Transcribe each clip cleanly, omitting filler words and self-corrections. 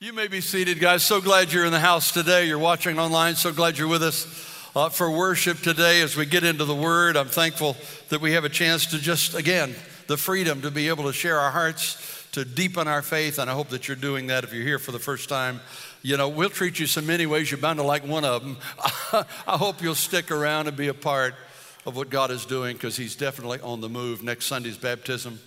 You may be seated, guys. So glad you're in the house today. You're watching online. So glad you're with us for worship today as we get into the Word. I'm thankful that we have a chance to just, again, the freedom to be able to share our hearts, to deepen our faith, and I hope that you're doing that. If you're here for the first time, you know, we'll treat you so many ways. You're bound to like one of them. I hope you'll stick around and be a part of what God is doing, because He's definitely on the move. Next Sunday's baptism.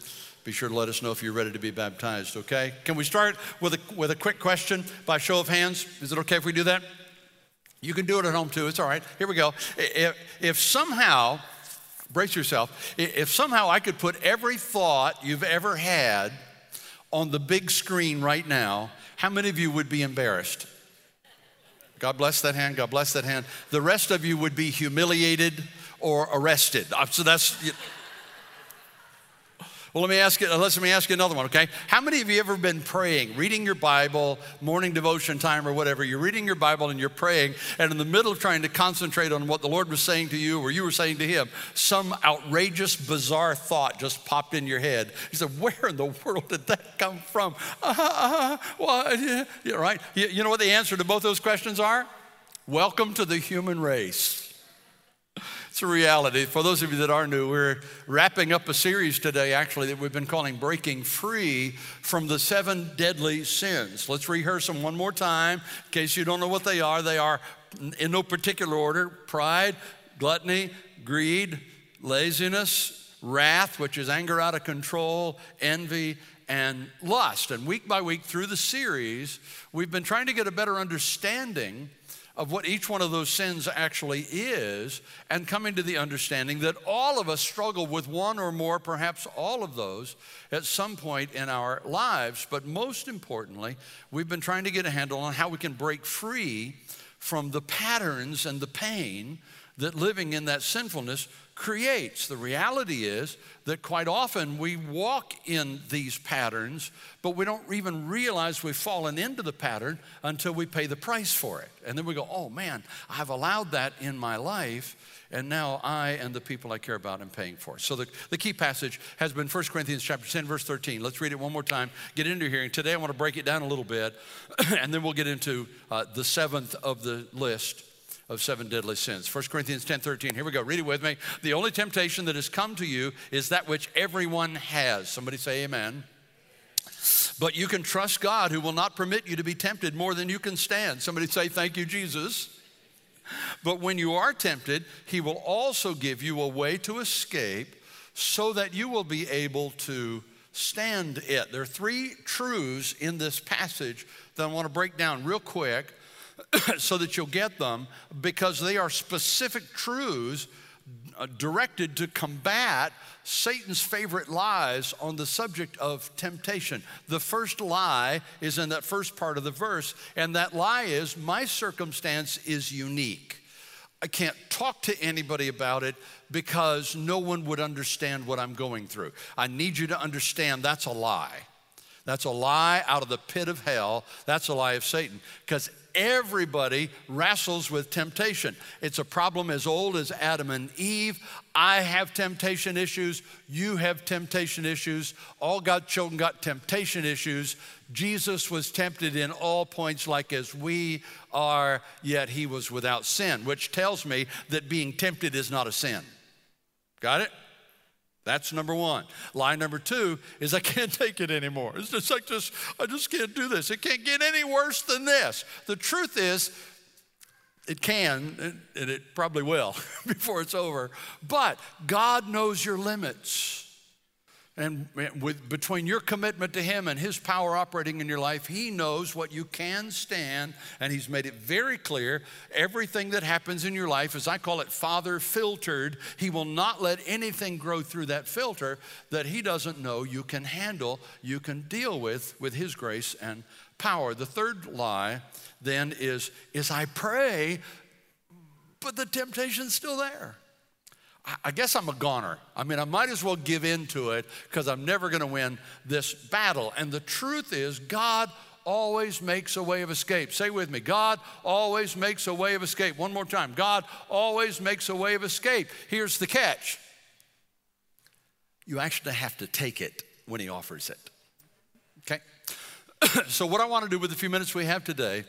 Be sure to let us know if you're ready to be baptized, okay? Can we start with a quick question by show of hands? Is it okay if we do that? You can do it at home too, it's all right. Here we go. If somehow, brace yourself, if somehow I could put every thought you've ever had on the big screen right now, how many of you would be embarrassed? God bless that hand, God bless that hand. The rest of you would be humiliated or arrested. So that's... Well, let me ask you another one, okay? How many of you ever been praying, reading your Bible, morning devotion time or whatever? You're reading your Bible and you're praying, and in the middle of trying to concentrate on what the Lord was saying to you or you were saying to Him, some outrageous, bizarre thought just popped in your head. You said, where in the world did that come from? Yeah, right? You know what the answer to both those questions are? Welcome to the human race. It's a reality. For those of you that are new, we're wrapping up a series today, actually, that we've been calling Breaking Free from the Seven Deadly Sins. Let's rehearse them one more time in case you don't know what they are. They are, in no particular order, pride, gluttony, greed, laziness, wrath, which is anger out of control, envy, and lust. And week by week through the series, we've been trying to get a better understanding of what each one of those sins actually is, and coming to the understanding that all of us struggle with one or more, perhaps all of those, at some point in our lives. But most importantly, we've been trying to get a handle on how we can break free from the patterns and the pain that living in that sinfulness creates. The reality is that quite often we walk in these patterns, but we don't even realize we've fallen into the pattern until we pay the price for it. And then we go, oh man, I've allowed that in my life, and now I and the people I care about am paying for it. So the key passage has been 1 Corinthians chapter 10, verse 13. Let's read it one more time, get into your hearing. Today I want to break it down a little bit, and then we'll get into the seventh of the list of seven deadly sins. 1 Corinthians 10, 13, here we go, read it with me. The only temptation that has come to you is that which everyone has. Somebody say amen. But you can trust God, who will not permit you to be tempted more than you can stand. Somebody say, thank you, Jesus. But when you are tempted, He will also give you a way to escape so that you will be able to stand it. There are three truths in this passage that I want to break down real quick so that you'll get them, because they are specific truths directed to combat Satan's favorite lies on the subject of temptation. The first lie is in that first part of the verse, and that lie is, my circumstance is unique. I can't talk to anybody about it because no one would understand what I'm going through. I need you to understand that's a lie. That's a lie out of the pit of hell. That's a lie of Satan, because everybody wrestles with temptation. It's a problem as old as Adam and Eve. I have temptation issues. You have temptation issues. All God's children got temptation issues. Jesus was tempted in all points like as we are, yet He was without sin, which tells me that being tempted is not a sin. Got it? That's number one. Lie number two is, I can't take it anymore. It's just like this, I just can't do this. It can't get any worse than this. The truth is, it can, and it probably will before it's over. But God knows your limits. And between your commitment to Him and His power operating in your life, He knows what you can stand, and He's made it very clear. Everything that happens in your life, as I call it, Father filtered. He will not let anything grow through that filter that He doesn't know you can handle, you can deal with His grace and power. The third lie then is I pray, but the temptation's still there. I guess I'm a goner. I mean, I might as well give in to it because I'm never going to win this battle. And the truth is, God always makes a way of escape. Say with me, God always makes a way of escape. One more time, God always makes a way of escape. Here's the catch. You actually have to take it when He offers it, okay? So what I want to do with the few minutes we have today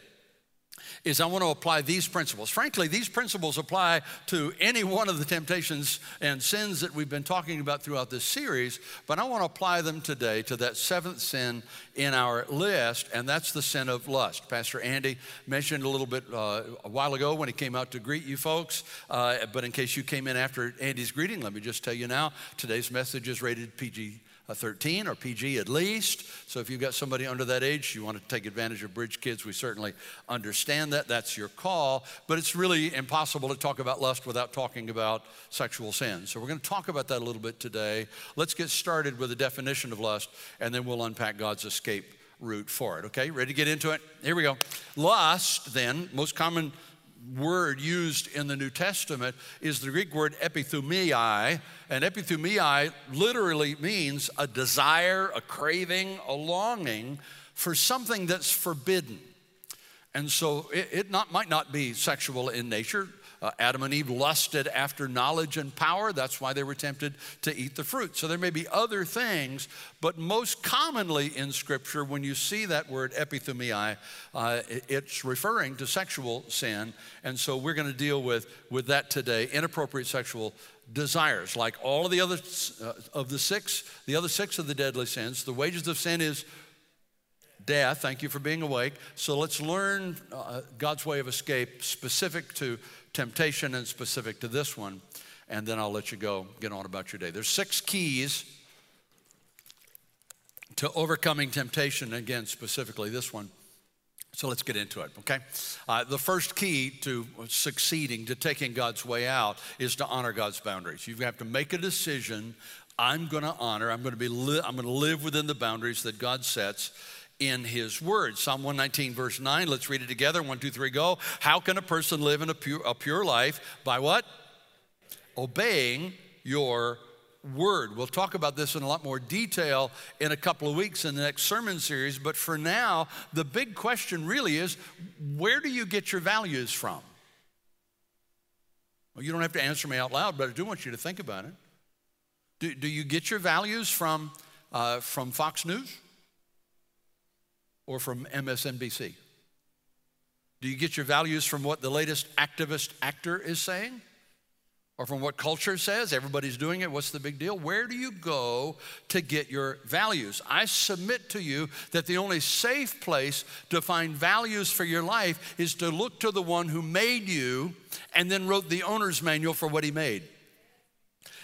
is I want to apply these principles. Frankly, these principles apply to any one of the temptations and sins that we've been talking about throughout this series, but I want to apply them today to that seventh sin in our list, and that's the sin of lust. Pastor Andy mentioned a little bit a while ago when he came out to greet you folks, but in case you came in after Andy's greeting, let me just tell you now, today's message is rated PG-13 or PG at least. So if you've got somebody under that age, you want to take advantage of Bridge Kids, we certainly understand that. That's your call. But it's really impossible to talk about lust without talking about sexual sin. So we're going to talk about that a little bit today. Let's get started with a definition of lust, and then we'll unpack God's escape route for it. Okay, ready to get into it? Here we go. Lust, then, most common word used in the New Testament is the Greek word epithumei, and epithumei literally means a desire, a craving, a longing for something that's forbidden. And so it might not be sexual in nature. Adam and Eve lusted after knowledge and power. That's why they were tempted to eat the fruit. So there may be other things, but most commonly in Scripture, when you see that word epithumei, it's referring to sexual sin. And so we're going to deal with that today, inappropriate sexual desires. Like all of the other six of the deadly sins, the wages of sin is death. Thank you for being awake. So let's learn God's way of escape specific to temptation and specific to this one, and then I'll let you go get on about your day. There's 6 keys to overcoming temptation, again, specifically this one. So let's get into it, okay? The first key to succeeding, to taking God's way out, is to honor God's boundaries. You have to make a decision. I'm going to live within the boundaries that God sets in his word. Psalm 119 verse 9, let's read it together, 1, 2, 3, go. How can a person live in a pure life? By what? Obeying your word. We'll talk about this in a lot more detail in a couple of weeks in the next sermon series, but for now, the big question really is, where do you get your values from? Well, you don't have to answer me out loud, but I do want you to think about it. Do you get your values from Fox News? Or from MSNBC? Do you get your values from what the latest activist actor is saying? Or from what culture says? Everybody's doing it, what's the big deal? Where do you go to get your values? I submit to you that the only safe place to find values for your life is to look to the one who made you and then wrote the owner's manual for what he made.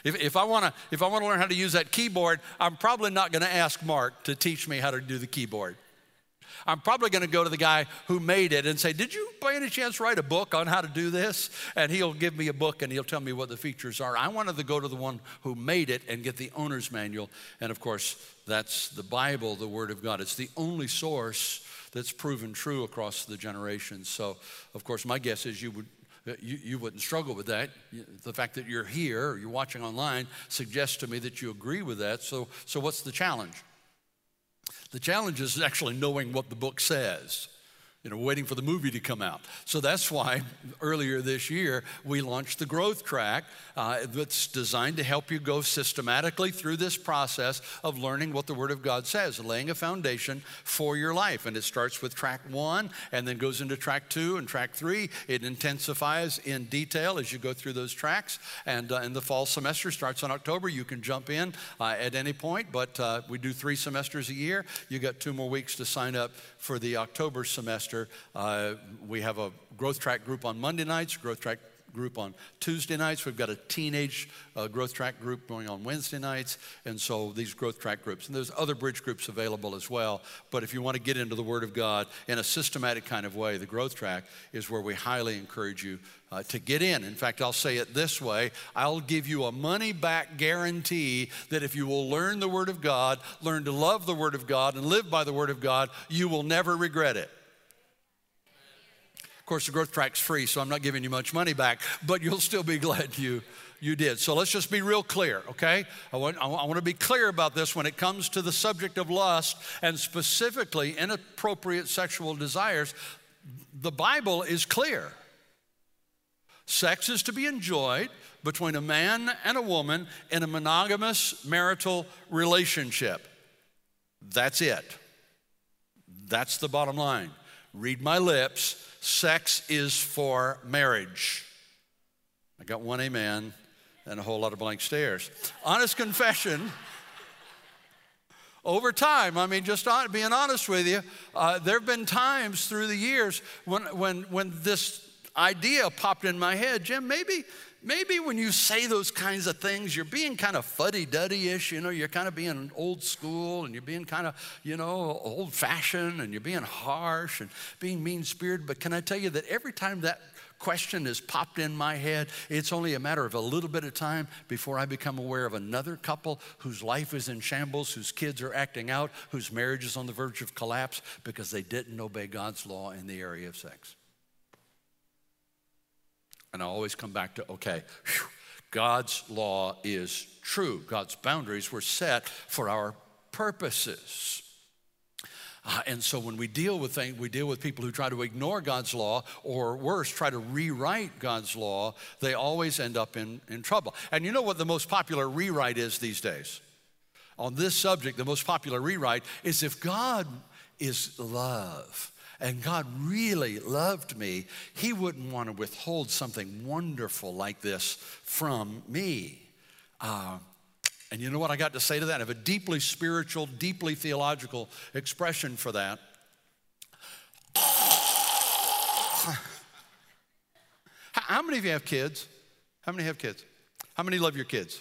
If I want to learn how to use that keyboard, I'm probably not going to ask Mark to teach me how to do the keyboard. I'm probably going to go to the guy who made it and say, did you by any chance write a book on how to do this? And he'll give me a book and he'll tell me what the features are. I wanted to go to the one who made it and get the owner's manual. And of course, that's the Bible, the Word of God. It's the only source that's proven true across the generations. So, of course, my guess is you wouldn't struggle with that. The fact that you're here or you're watching online suggests to me that you agree with that. So what's the challenge? The challenge is actually knowing what the book says, waiting for the movie to come out. So that's why earlier this year, we launched the Growth Track that's designed to help you go systematically through this process of learning what the Word of God says, laying a foundation for your life. And it starts with track 1 and then goes into track 2 and track 3. It intensifies in detail as you go through those tracks. And the fall semester starts in October. You can jump in at any point, but we do 3 semesters a year. You got 2 more weeks to sign up for the October semester. We have a Growth Track group on Monday nights, Growth Track group on Tuesday nights. We've got a teenage Growth Track group going on Wednesday nights. And so these Growth Track groups, and there's other bridge groups available as well. But if you want to get into the Word of God in a systematic kind of way, the Growth Track is where we highly encourage you to get in. In fact, I'll say it this way. I'll give you a money-back guarantee that if you will learn the Word of God, learn to love the Word of God, and live by the Word of God, you will never regret it. Of course, the Growth Track's free, so I'm not giving you much money back, but you'll still be glad you did. So let's just be real clear, okay? I want to be clear about this when it comes to the subject of lust and specifically inappropriate sexual desires. The Bible is clear. Sex is to be enjoyed between a man and a woman in a monogamous marital relationship. That's it. That's the bottom line. Read my lips. Sex is for marriage. I got one amen and a whole lot of blank stares. Honest confession. Over time, I mean, just being honest with you, there have been times through the years when this idea popped in my head, Jim, maybe when you say those kinds of things, you're being kind of fuddy-duddy-ish, you know, you're kind of being old school and you're being kind of, you know, old-fashioned and you're being harsh and being mean-spirited. But can I tell you that every time that question has popped in my head, it's only a matter of a little bit of time before I become aware of another couple whose life is in shambles, whose kids are acting out, whose marriage is on the verge of collapse because they didn't obey God's law in the area of sex. And I always come back to, okay, God's law is true. God's boundaries were set for our purposes. And so when we deal with things, we deal with people who try to ignore God's law or worse, try to rewrite God's law, they always end up in trouble. And you know what the most popular rewrite is these days? On this subject, the most popular rewrite is if God is love and God really loved me, he wouldn't want to withhold something wonderful like this from me. And you know what I got to say to that? I have a deeply spiritual, deeply theological expression for that. How many of you have kids? How many have kids? How many love your kids?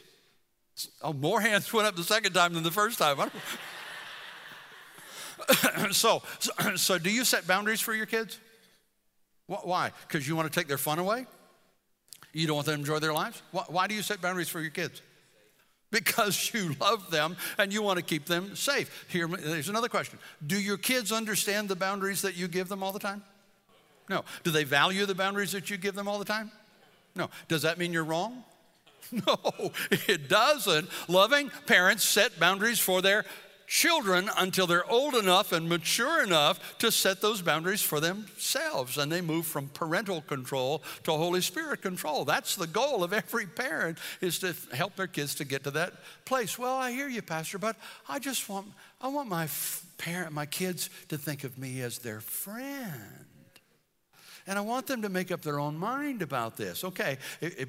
Oh, more hands went up the second time than the first time. So do you set boundaries for your kids? Why? Because you want to take their fun away? You don't want them to enjoy their lives? Why do you set boundaries for your kids? Because you love them and you want to keep them safe. Here, there's another question. Do your kids understand the boundaries that you give them all the time? No. Do they value the boundaries that you give them all the time? No. Does that mean you're wrong? No, it doesn't. Loving parents set boundaries for their children until they're old enough and mature enough to set those boundaries for themselves, and they move from parental control to Holy Spirit control. That's the goal of every parent, is to help their kids to get to that place. Well, I hear you, Pastor, but I want my kids to think of me as their friend. And I want them to make up their own mind about this. Okay,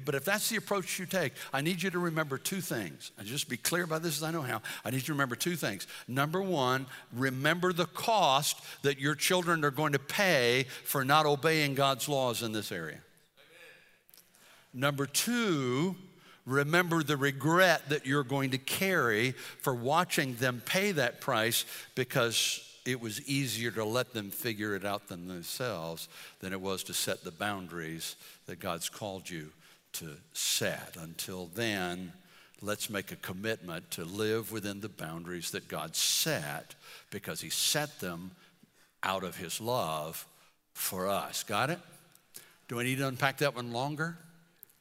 but if that's the approach you take, I need you to remember two things. And just be clear about this as I know how. I need you to remember two things. Number one, remember the cost that your children are going to pay for not obeying God's laws in this area. Amen. Number two, remember the regret that you're going to carry for watching them pay that price, because it was easier to let them figure it out themselves than it was to set the boundaries that God's called you to set. Until then, let's make a commitment to live within the boundaries that God set, because he set them out of his love for us. Got it? Do I need to unpack that one longer?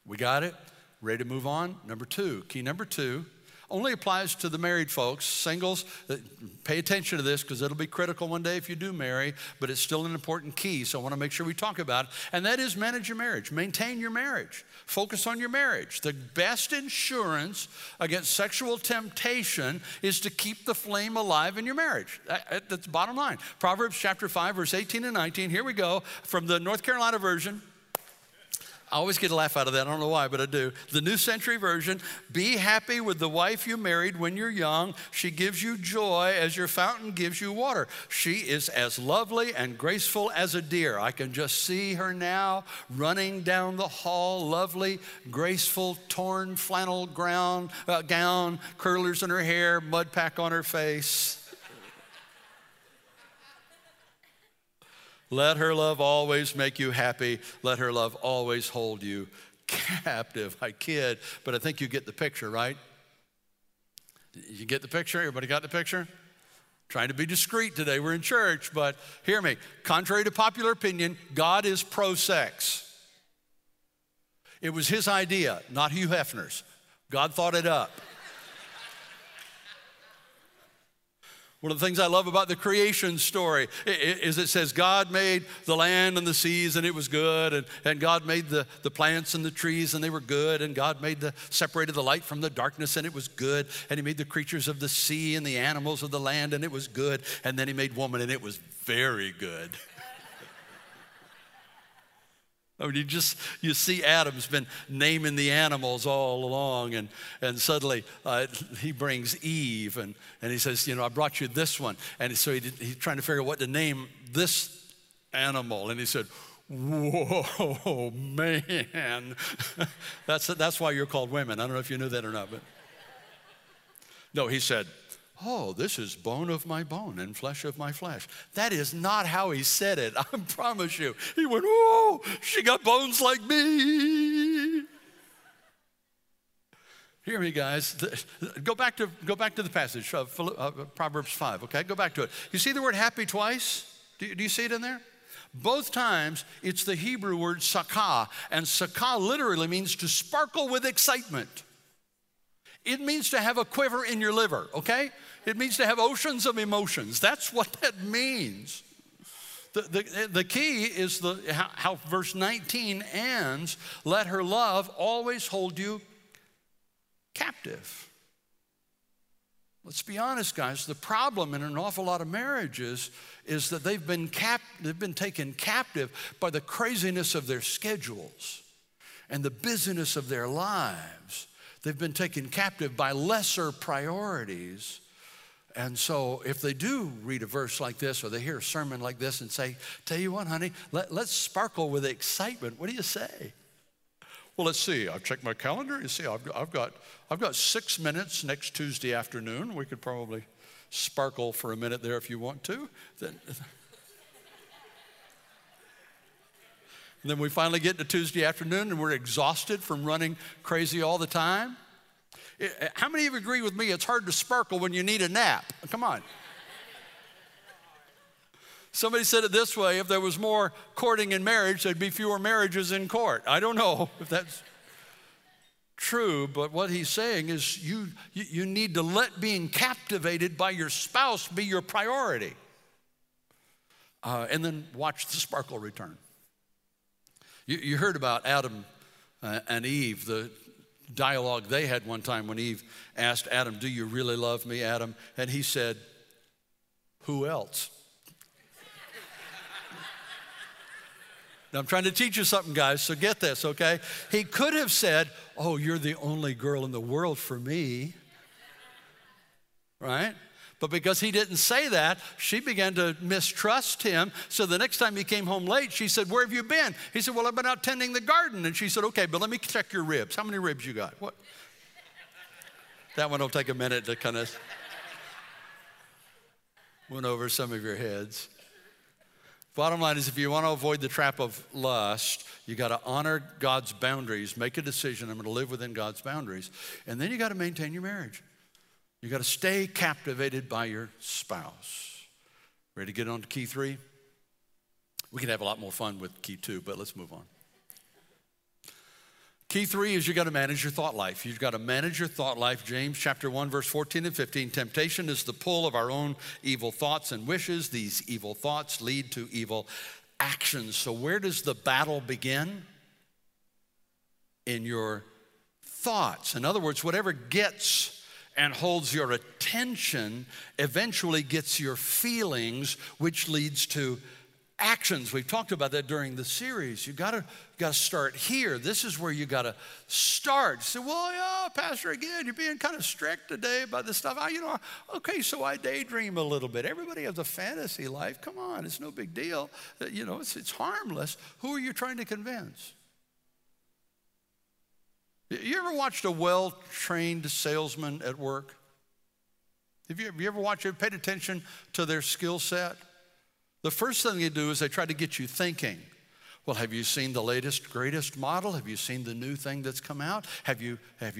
We got it? Ready to move on? Number two, key number two. Only applies to the married folks. Singles, pay attention to this, because it'll be critical one day if you do marry, but it's still an important key, so I want to make sure we talk about it. And that is manage your marriage. Maintain your marriage. Focus on your marriage. The best insurance against sexual temptation is to keep the flame alive in your marriage. That's the bottom line. Proverbs chapter 5, verse 18 and 19. Here we go from the North Carolina version. I always get a laugh out of that. I don't know why, but I do. The New Century Version. Be happy with the wife you married when you're young. She gives you joy as your fountain gives you water. She is as lovely and graceful as a deer. I can just see her now running down the hall, lovely, graceful, torn flannel gown, curlers in her hair, mud pack on her face. Let her love always make you happy. Let her love always hold you captive. I kid, but I think you get the picture, right? You get the picture? Everybody got the picture? Trying to be discreet today. We're in church, but hear me. Contrary to popular opinion, God is pro-sex. It was his idea, not Hugh Hefner's. God thought it up. One of the things I love about the creation story is it says God made the land and the seas and it was good, and God made the plants and the trees and they were good, and God made separated the light from the darkness and it was good, and he made the creatures of the sea and the animals of the land and it was good, and then he made woman and it was very good. I mean, you see Adam's been naming the animals all along, and suddenly he brings Eve, and he says, I brought you this one. And so he's trying to figure out what to name this animal. And he said, whoa, man. That's why you're called women. I don't know if you knew that or not, but. No, he said, oh, this is bone of my bone and flesh of my flesh. That is not how he said it, I promise you. He went, oh, she got bones like me. Hear me, guys. Go back to the passage of Proverbs 5, okay? Go back to it. You see the word happy twice? Do you see it in there? Both times, it's the Hebrew word sakah, and sakah literally means to sparkle with excitement. It means to have a quiver in your liver, okay? It means to have oceans of emotions. That's what that means. The key is how verse 19 ends. Let her love always hold you captive. Let's be honest, guys. The problem in an awful lot of marriages is that they've been taken captive by the craziness of their schedules and the busyness of their lives. They've been taken captive by lesser priorities. And so if they do read a verse like this or they hear a sermon like this and say, tell you what, honey, let's sparkle with excitement, what do you say? Well, let's see, I've checked my calendar. You see, I've got 6 minutes next Tuesday afternoon. We could probably sparkle for a minute there if you want to. And then we finally get to Tuesday afternoon and we're exhausted from running crazy all the time. How many of you agree with me? It's hard to sparkle when you need a nap. Come on. Somebody said it this way, if there was more courting in marriage, there'd be fewer marriages in court. I don't know if that's true, but what he's saying is you need to let being captivated by your spouse be your priority. And then watch the sparkle return. You heard about Adam and Eve, the dialogue they had one time when Eve asked Adam, do you really love me, Adam? And he said, who else? Now, I'm trying to teach you something, guys, so get this, okay? He could have said, oh, you're the only girl in the world for me, right? But because he didn't say that, she began to mistrust him. So the next time he came home late, she said, where have you been? He said, well, I've been out tending the garden. And she said, okay, but let me check your ribs. How many ribs you got? What? That one will take a minute to kind of went over some of your heads. Bottom line is, if you want to avoid the trap of lust, you got to honor God's boundaries, make a decision, I'm going to live within God's boundaries. And then you got to maintain your marriage. You got to stay captivated by your spouse. Ready to get on to key 3? We can have a lot more fun with key 2, but let's move on. Key 3 is you got to manage your thought life. You've got to manage your thought life. James chapter 1, verse 14 and 15. Temptation is the pull of our own evil thoughts and wishes. These evil thoughts lead to evil actions. So where does the battle begin? In your thoughts. In other words, whatever gets and holds your attention eventually gets your feelings, which leads to actions. We've talked about that during the series. You gotta start here. This is where you gotta start. So, well, yeah, Pastor, again, you're being kind of strict today about this stuff. Okay, so I daydream a little bit. Everybody has a fantasy life. Come on, it's no big deal. It's harmless. Who are you trying to convince? You ever watched a well-trained salesman at work? Have you ever watched it, paid attention to their skill set? The first thing they do is they try to get you thinking. Well, have you seen the latest, greatest model? Have you seen the new thing that's come out? Have you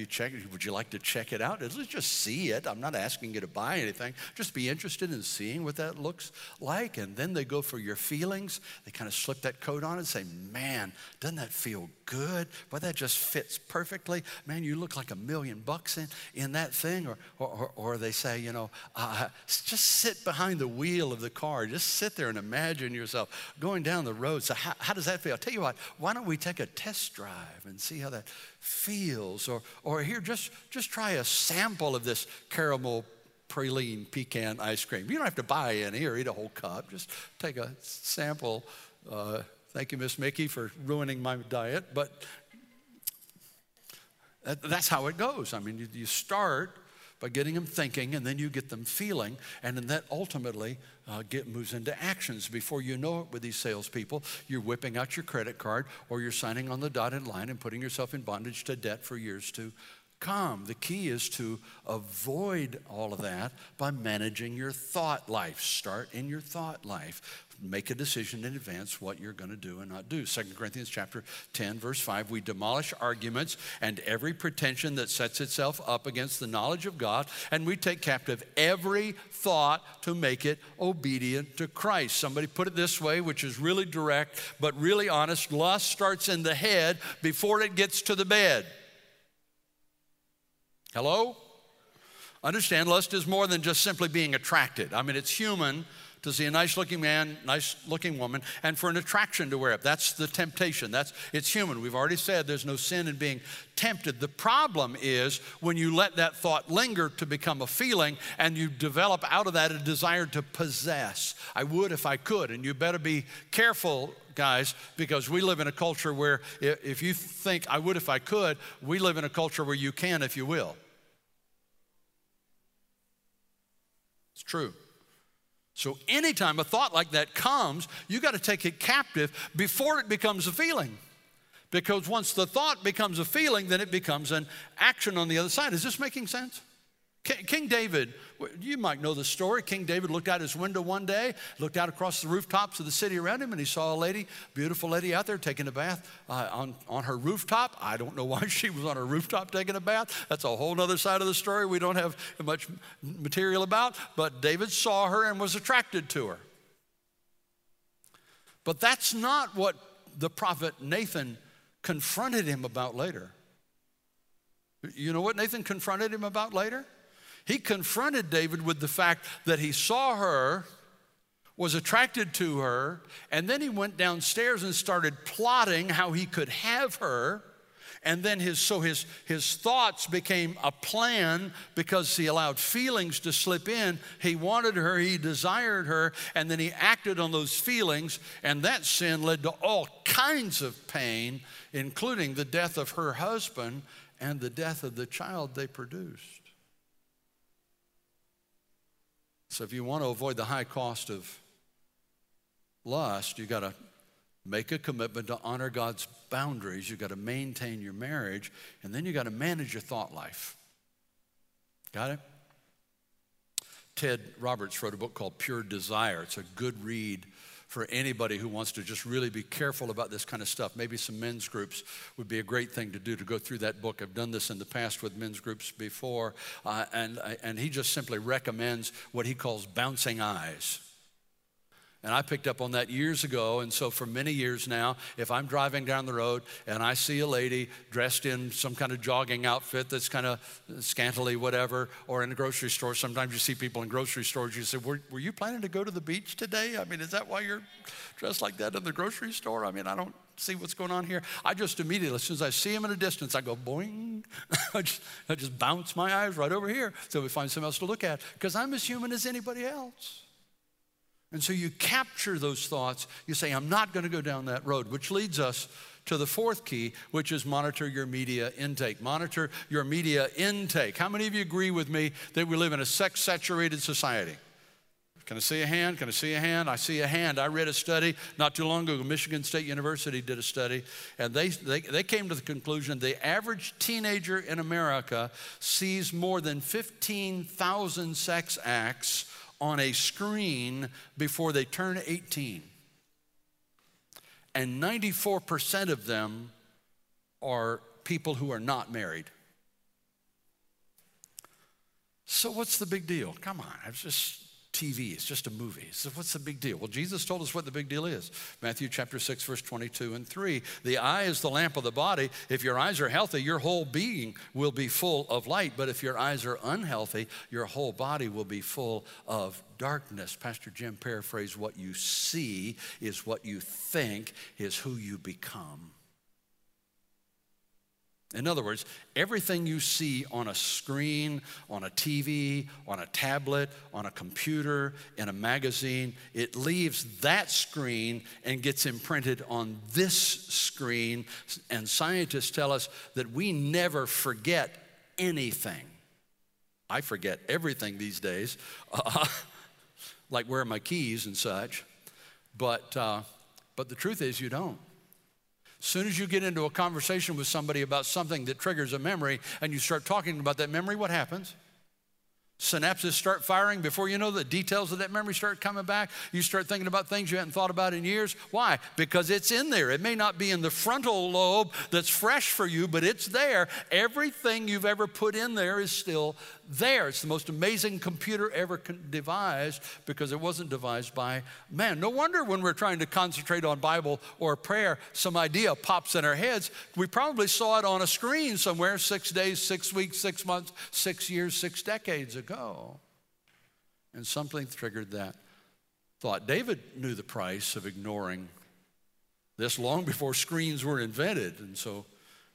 checked it? Would you like to check it out? Let's just see it. I'm not asking you to buy anything. Just be interested in seeing what that looks like. And then they go for your feelings. They kind of slip that coat on and say, man, doesn't that feel good? Boy, that just fits perfectly. Man, you look like $1 million in that thing. Or they say, you know, just sit behind the wheel of the car. Just sit there and imagine yourself going down the road. So how does that feel? I'll tell you what, why don't we take a test drive and see how that feels? Or here, just try a sample of this caramel praline pecan ice cream. You don't have to buy any or eat a whole cup. Just take a sample. Thank you, Miss Mickey, for ruining my diet. But that's how it goes. I mean, you start by getting them thinking, and then you get them feeling, and then that ultimately moves into actions. Before you know it, with these salespeople, you're whipping out your credit card, or you're signing on the dotted line and putting yourself in bondage to debt for years to come. The key is to avoid all of that by managing your thought life. Start in your thought life. Make a decision in advance what you're going to do and not do. 2 Corinthians chapter 10, verse 5, we demolish arguments and every pretension that sets itself up against the knowledge of God, and we take captive every thought to make it obedient to Christ. Somebody put it this way, which is really direct but really honest. Lust starts in the head before it gets to the bed. Hello? Understand, lust is more than just simply being attracted. I mean, it's human to see a nice-looking man, nice-looking woman, and for an attraction to wear it. That's the temptation. It's human. We've already said there's no sin in being tempted. The problem is when you let that thought linger to become a feeling, and you develop out of that a desire to possess. I would if I could, and you better be careful, guys, because we live in a culture where if you think, I would if I could, we live in a culture where you can if you will. It's true. So anytime a thought like that comes, you got to take it captive before it becomes a feeling. Because once the thought becomes a feeling, then it becomes an action on the other side. Is this making sense? King David, you might know the story. King David looked out his window one day, looked out across the rooftops of the city around him, and he saw a lady, beautiful lady out there taking a bath on her rooftop. I don't know why she was on her rooftop taking a bath. That's a whole other side of the story we don't have much material about. But David saw her and was attracted to her. But that's not what the prophet Nathan confronted him about later. You know what Nathan confronted him about later? He confronted David with the fact that he saw her, was attracted to her, and then he went downstairs and started plotting how he could have her. And then his thoughts became a plan because he allowed feelings to slip in. He wanted her, he desired her, and then he acted on those feelings, and that sin led to all kinds of pain, including the death of her husband and the death of the child they produced. So if you want to avoid the high cost of lust, you got to make a commitment to honor God's boundaries. You got to maintain your marriage, and then you got to manage your thought life. Got it? Ted Roberts wrote a book called Pure Desire. It's a good read for anybody who wants to just really be careful about this kind of stuff. Maybe some men's groups would be a great thing to do, to go through that book. I've done this in the past with men's groups before, and he just simply recommends what he calls bouncing eyes. And I picked up on that years ago, and so for many years now, if I'm driving down the road and I see a lady dressed in some kind of jogging outfit that's kind of scantily whatever, or in a grocery store, sometimes you see people in grocery stores, you say, were you planning to go to the beach today? I mean, is that why you're dressed like that in the grocery store? I mean, I don't see what's going on here. I just immediately, as soon as I see him in a distance, I go boing. I just bounce my eyes right over here so we find something else to look at, because I'm as human as anybody else. And so you capture those thoughts. You say, I'm not going to go down that road, which leads us to the fourth key, which is monitor your media intake. Monitor your media intake. How many of you agree with me that we live in a sex-saturated society? Can I see a hand? Can I see a hand? I see a hand. I read a study not too long ago. Michigan State University did a study, and they came to the conclusion the average teenager in America sees more than 15,000 sex acts on a screen before they turn 18. and 94% of them are people who are not married. So what's the big deal? Come on, it's just TV, it's just a movie. So what's the big deal? Well, Jesus told us what the big deal is. Matthew chapter 6, verse 22 and 3, the eye is the lamp of the body. If your eyes are healthy, your whole being will be full of light. But if your eyes are unhealthy, your whole body will be full of darkness. Pastor Jim paraphrased, what you see is what you think is who you become. In other words, everything you see on a screen, on a TV, on a tablet, on a computer, in a magazine, it leaves that screen and gets imprinted on this screen. And scientists tell us that we never forget anything. I forget everything these days, like where are my keys and such. But the truth is you don't. As soon as you get into a conversation with somebody about something that triggers a memory and you start talking about that memory, what happens? Synapses start firing. Before you know, the details of that memory start coming back. You start thinking about things you hadn't thought about in years. Why? Because it's in there. It may not be in the frontal lobe that's fresh for you, but it's there. Everything you've ever put in there is still there. It's the most amazing computer ever devised because it wasn't devised by man. No wonder when we're trying to concentrate on Bible or prayer, some idea pops in our heads. We probably saw it on a screen somewhere 6 days, 6 weeks, 6 months, 6 years, 6 decades ago. And something triggered that thought. David knew the price of ignoring this long before screens were invented. And so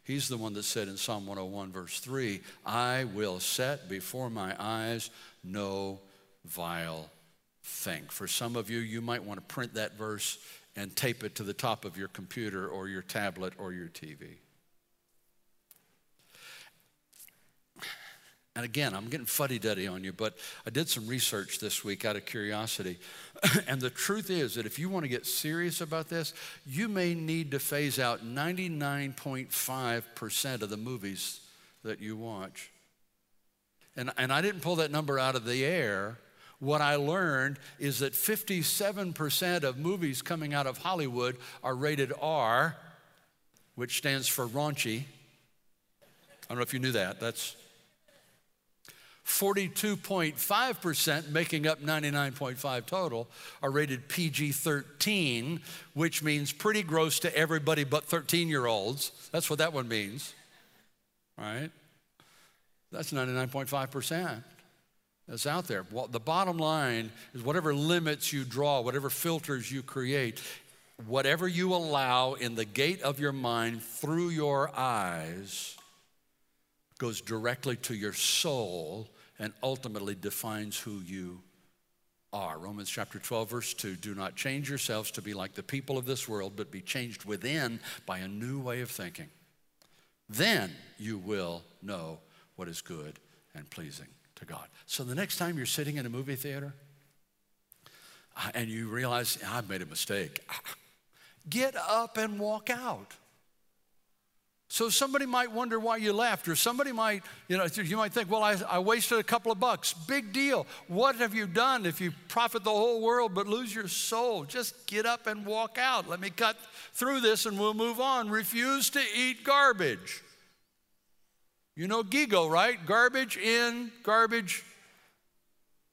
he's the one that said in Psalm 101 verse 3, I will set before my eyes no vile thing. For some of you, you might want to print that verse and tape it to the top of your computer or your tablet or your TV. And again, I'm getting fuddy-duddy on you, but I did some research this week out of curiosity. And the truth is that if you want to get serious about this, you may need to phase out 99.5% of the movies that you watch. And I didn't pull that number out of the air. What I learned is that 57% of movies coming out of Hollywood are rated R, which stands for raunchy. I don't know if you knew that. That's 42.5%, making up 99.5 total, are rated PG-13, which means pretty gross to everybody but 13-year-olds. That's what that one means, right? That's 99.5%. That's out there. Well, the bottom line is whatever limits you draw, whatever filters you create, whatever you allow in the gate of your mind through your eyes goes directly to your soul and ultimately defines who you are. Romans chapter 12, verse 2, do not change yourselves to be like the people of this world, but be changed within by a new way of thinking. Then you will know what is good and pleasing to God. So the next time you're sitting in a movie theater and you realize, I've made a mistake, get up and walk out. So somebody might wonder why you left, or somebody might, you might think, well, I wasted a couple of bucks. Big deal. What have you done if you profit the whole world but lose your soul? Just get up and walk out. Let me cut through this and we'll move on. Refuse to eat garbage. You know Gigo, right? Garbage in, garbage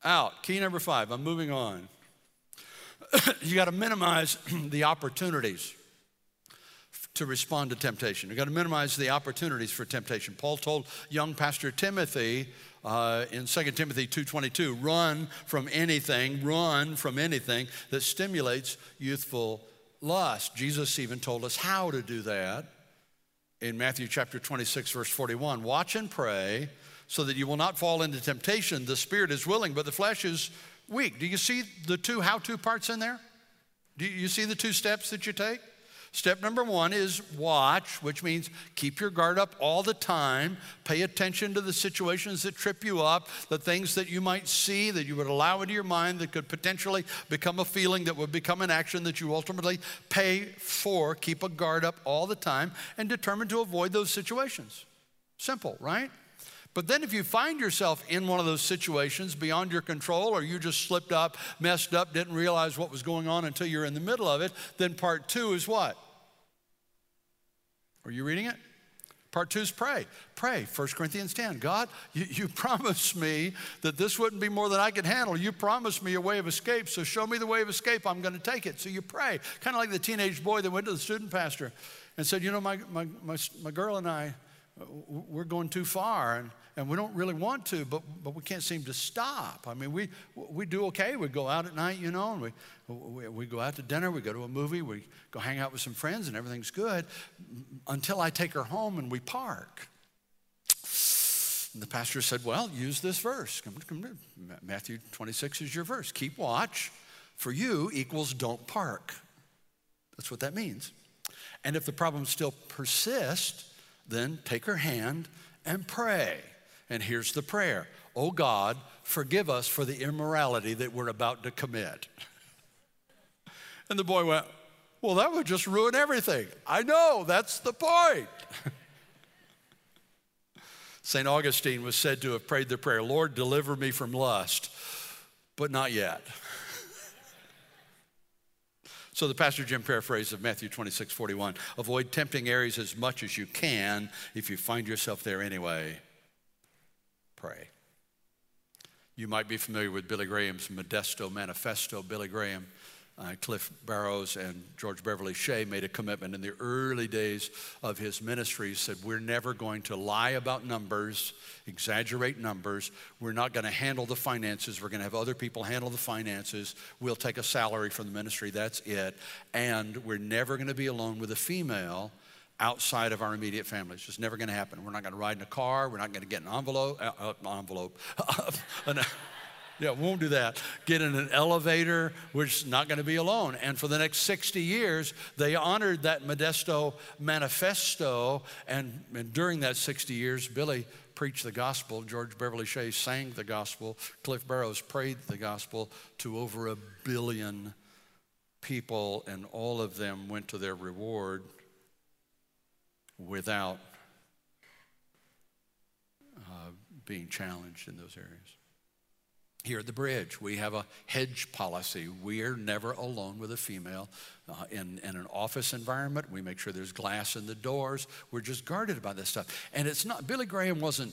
out. Key number 5, I'm moving on. You got to minimize the opportunities to respond to temptation. We've got to minimize the opportunities for temptation. Paul told young Pastor Timothy in 2 Timothy 2:22, run from anything that stimulates youthful lust. Jesus even told us how to do that in Matthew chapter 26, verse 41. Watch and pray so that you will not fall into temptation. The spirit is willing, but the flesh is weak. Do you see the 2 how-to parts in there? Do you see the 2 steps that you take? Step number 1 is watch, which means keep your guard up all the time. Pay attention to the situations that trip you up, the things that you might see that you would allow into your mind that could potentially become a feeling that would become an action that you ultimately pay for. Keep a guard up all the time and determine to avoid those situations. Simple, right? But then if you find yourself in one of those situations beyond your control, or you just slipped up, messed up, didn't realize what was going on until you're in the middle of it, then part two is what? Are you reading it? Part two is pray. Pray, 1 Corinthians 10. God, you promised me that this wouldn't be more than I could handle. You promised me a way of escape, so show me the way of escape. I'm going to take it. So you pray. Kind of like the teenage boy that went to the student pastor and said, you know, my girl and I, we're going too far, and we don't really want to, but we can't seem to stop. I mean, we do okay. We go out at night, you know, and we go out to dinner, we go to a movie, we go hang out with some friends, and everything's good until I take her home and we park. And the pastor said, well, use this verse. Matthew 26 is your verse. Keep watch, for you equals don't park. That's what that means. And if the problem still persists, then take her hand and pray. And here's the prayer. Oh God, forgive us for the immorality that we're about to commit. And the boy went, well, that would just ruin everything. I know, that's the point. St. Augustine was said to have prayed the prayer, Lord, deliver me from lust, but not yet. So the Pastor Jim paraphrase of Matthew 26:41, avoid tempting areas as much as you can. If you find yourself there anyway, pray. You might be familiar with Billy Graham's Modesto Manifesto. Billy Graham, Cliff Barrows, and George Beverly Shea made a commitment in the early days of his ministry, said we're never going to lie about numbers, exaggerate numbers. We're not going to handle the finances. We're going to have other people handle the finances. We'll take a salary from the ministry, that's it. And we're never going to be alone with a female outside of our immediate family. It's just never going to happen. We're not going to ride in a car. We're not going to get an envelope. Yeah, we won't do that. Get in an elevator, we're just not going to be alone. And for the next 60 years, they honored that Modesto Manifesto. And during that 60 years, Billy preached the gospel. George Beverly Shea sang the gospel. Cliff Barrows prayed the gospel to over 1 billion people. And all of them went to their reward without being challenged in those areas. Here at the Bridge, we have a hedge policy. We're never alone with a female. In an office environment, we make sure there's glass in the doors. We're just guarded about this stuff. And it's not, Billy Graham wasn't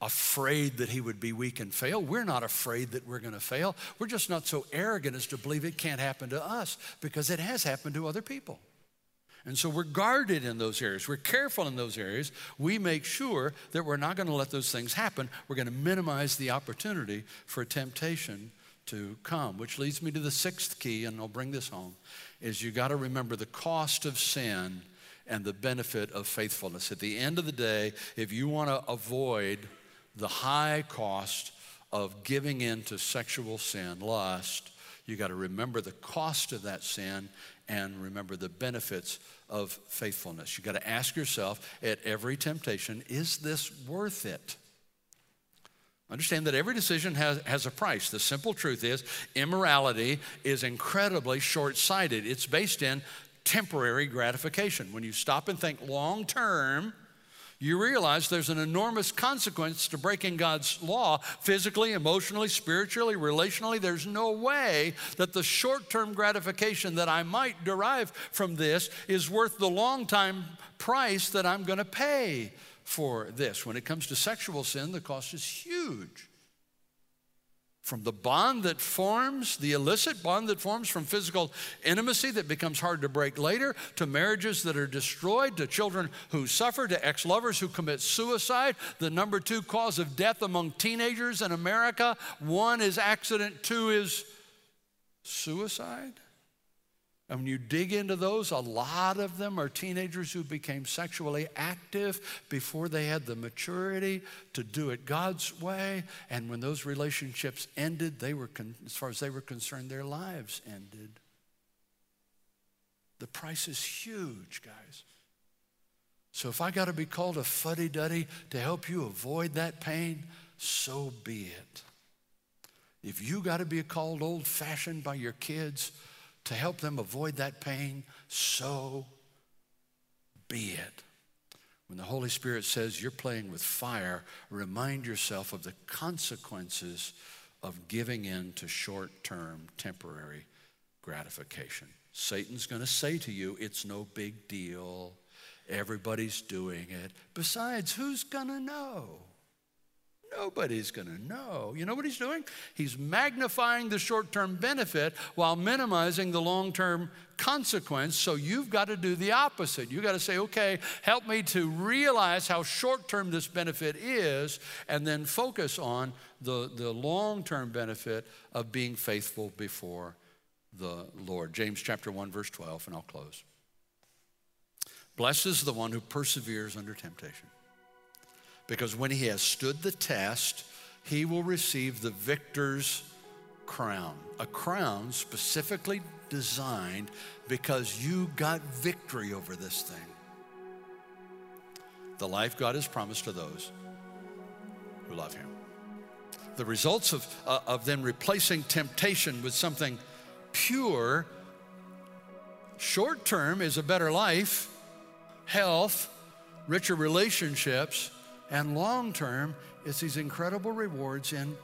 afraid that he would be weak and fail. We're not afraid that we're going to fail. We're just not so arrogant as to believe it can't happen to us, because it has happened to other people. And so we're guarded in those areas. We're careful in those areas. We make sure that we're not going to let those things happen. We're going to minimize the opportunity for temptation to come, which leads me to the sixth key, and I'll bring this home, is you got to remember the cost of sin and the benefit of faithfulness. At the end of the day, if you want to avoid the high cost of giving in to sexual sin, lust, you got to remember the cost of that sin and remember the benefits of faithfulness. You got to ask yourself at every temptation, is this worth it? Understand that every decision has a price. The simple truth is immorality is incredibly short-sighted. It's based in temporary gratification. When you stop and think long-term, you realize there's an enormous consequence to breaking God's law, physically, emotionally, spiritually, relationally. There's no way that the short-term gratification that I might derive from this is worth the long-time price that I'm going to pay for this. When it comes to sexual sin, the cost is huge. From the bond that forms, the illicit bond that forms, from physical intimacy that becomes hard to break later, to marriages that are destroyed, to children who suffer, to ex-lovers who commit suicide. The number 2 cause of death among teenagers in America, 1 is accident, 2 is suicide. And when you dig into those, a lot of them are teenagers who became sexually active before they had the maturity to do it God's way. And when those relationships ended, they were, as far as they were concerned, their lives ended. The price is huge, guys. So if I got to be called a fuddy-duddy to help you avoid that pain, so be it. If you got to be called old-fashioned by your kids to help them avoid that pain, so be it. When the Holy Spirit says you're playing with fire, remind yourself of the consequences of giving in to short-term, temporary gratification. Satan's going to say to you, it's no big deal. Everybody's doing it. Besides, who's going to know? Nobody's going to know. You know what he's doing? He's magnifying the short-term benefit while minimizing the long-term consequence. So you've got to do the opposite. You've got to say, okay, help me to realize how short-term this benefit is, and then focus on the long-term benefit of being faithful before the Lord. James chapter 1, verse 12, and I'll close. Blessed is the one who perseveres under temptation, because when he has stood the test, he will receive the victor's crown, a crown specifically designed because you got victory over this thing. The life God has promised to those who love him. The results of them replacing temptation with something pure, short-term, is a better life, health, richer relationships, and long-term, it's these incredible rewards in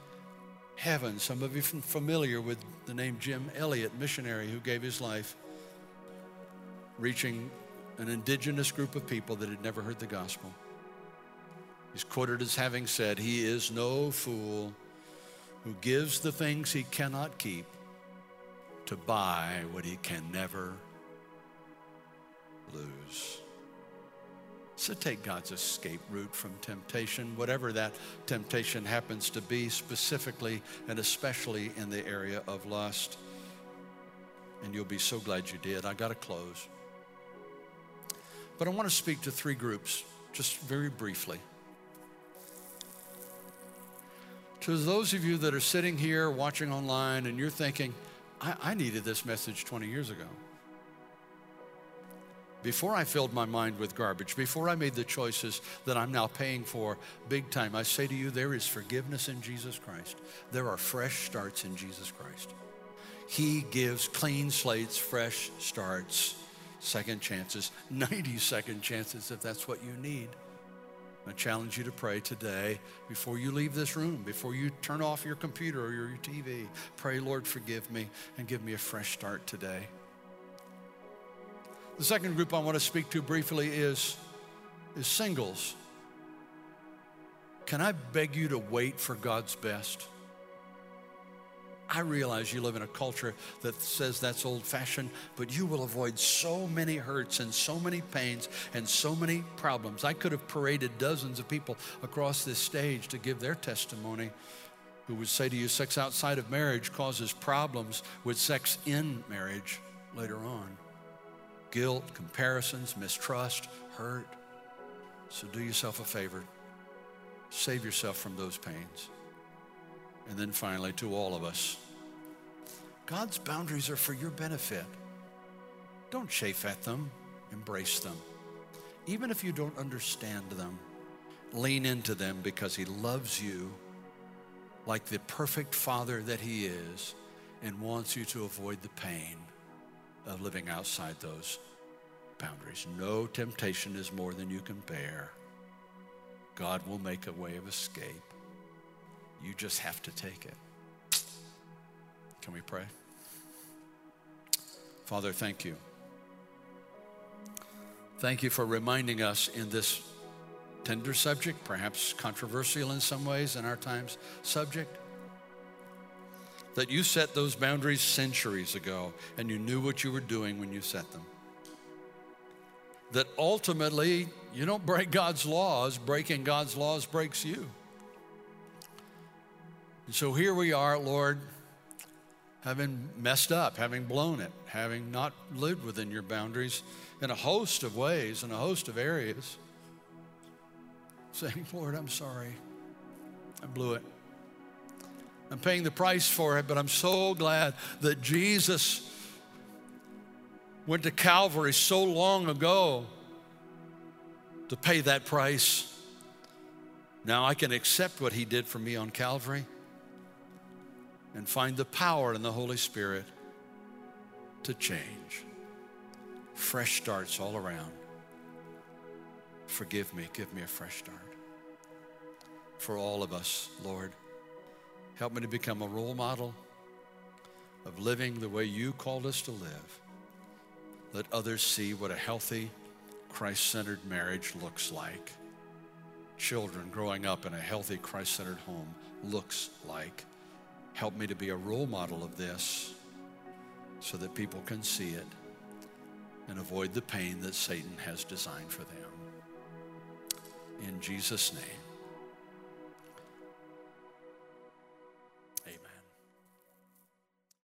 heaven. Some of you are familiar with the name Jim Elliot, missionary who gave his life reaching an indigenous group of people that had never heard the gospel. He's quoted as having said, "He is no fool who gives the things he cannot keep to buy what he can never lose." So take God's escape route from temptation, whatever that temptation happens to be, specifically and especially in the area of lust. And you'll be so glad you did. I got to close. But I want to speak to three groups, just very briefly. To those of you that are sitting here watching online and you're thinking, I needed this message 20 years ago. Before I filled my mind with garbage, before I made the choices that I'm now paying for big time, I say to you, there is forgiveness in Jesus Christ. There are fresh starts in Jesus Christ. He gives clean slates, fresh starts, second chances, 90-second chances if that's what you need. I challenge you to pray today before you leave this room, before you turn off your computer or your TV. Pray, Lord, forgive me and give me a fresh start today. The second group I want to speak to briefly is singles. Can I beg you to wait for God's best? I realize you live in a culture that says that's old-fashioned, but you will avoid so many hurts and so many pains and so many problems. I could have paraded dozens of people across this stage to give their testimony who would say to you, sex outside of marriage causes problems with sex in marriage later on. Guilt, comparisons, mistrust, hurt. So do yourself a favor. Save yourself from those pains. And then finally, to all of us, God's boundaries are for your benefit. Don't chafe at them. Embrace them. Even if you don't understand them, lean into them because he loves you like the perfect father that he is and wants you to avoid the pain of living outside those boundaries. No temptation is more than you can bear. God will make a way of escape. You just have to take it. Can we pray? Father, thank you. Thank you for reminding us in this tender subject, perhaps controversial in some ways in our time's subject, that you set those boundaries centuries ago and you knew what you were doing when you set them. That ultimately, you don't break God's laws. Breaking God's laws breaks you. And so here we are, Lord, having messed up, having blown it, having not lived within your boundaries in a host of ways, in a host of areas, saying, Lord, I'm sorry. I blew it. I'm paying the price for it, but I'm so glad that Jesus went to Calvary so long ago to pay that price. Now I can accept what he did for me on Calvary and find the power in the Holy Spirit to change. Fresh starts all around. forgive me, give me a fresh start. For all of us, Lord, help me to become a role model of living the way you called us to live. Let others see what a healthy, Christ-centered marriage looks like. Children growing up in a healthy, Christ-centered home looks like. Help me to be a role model of this so that people can see it and avoid the pain that Satan has designed for them. In Jesus' name.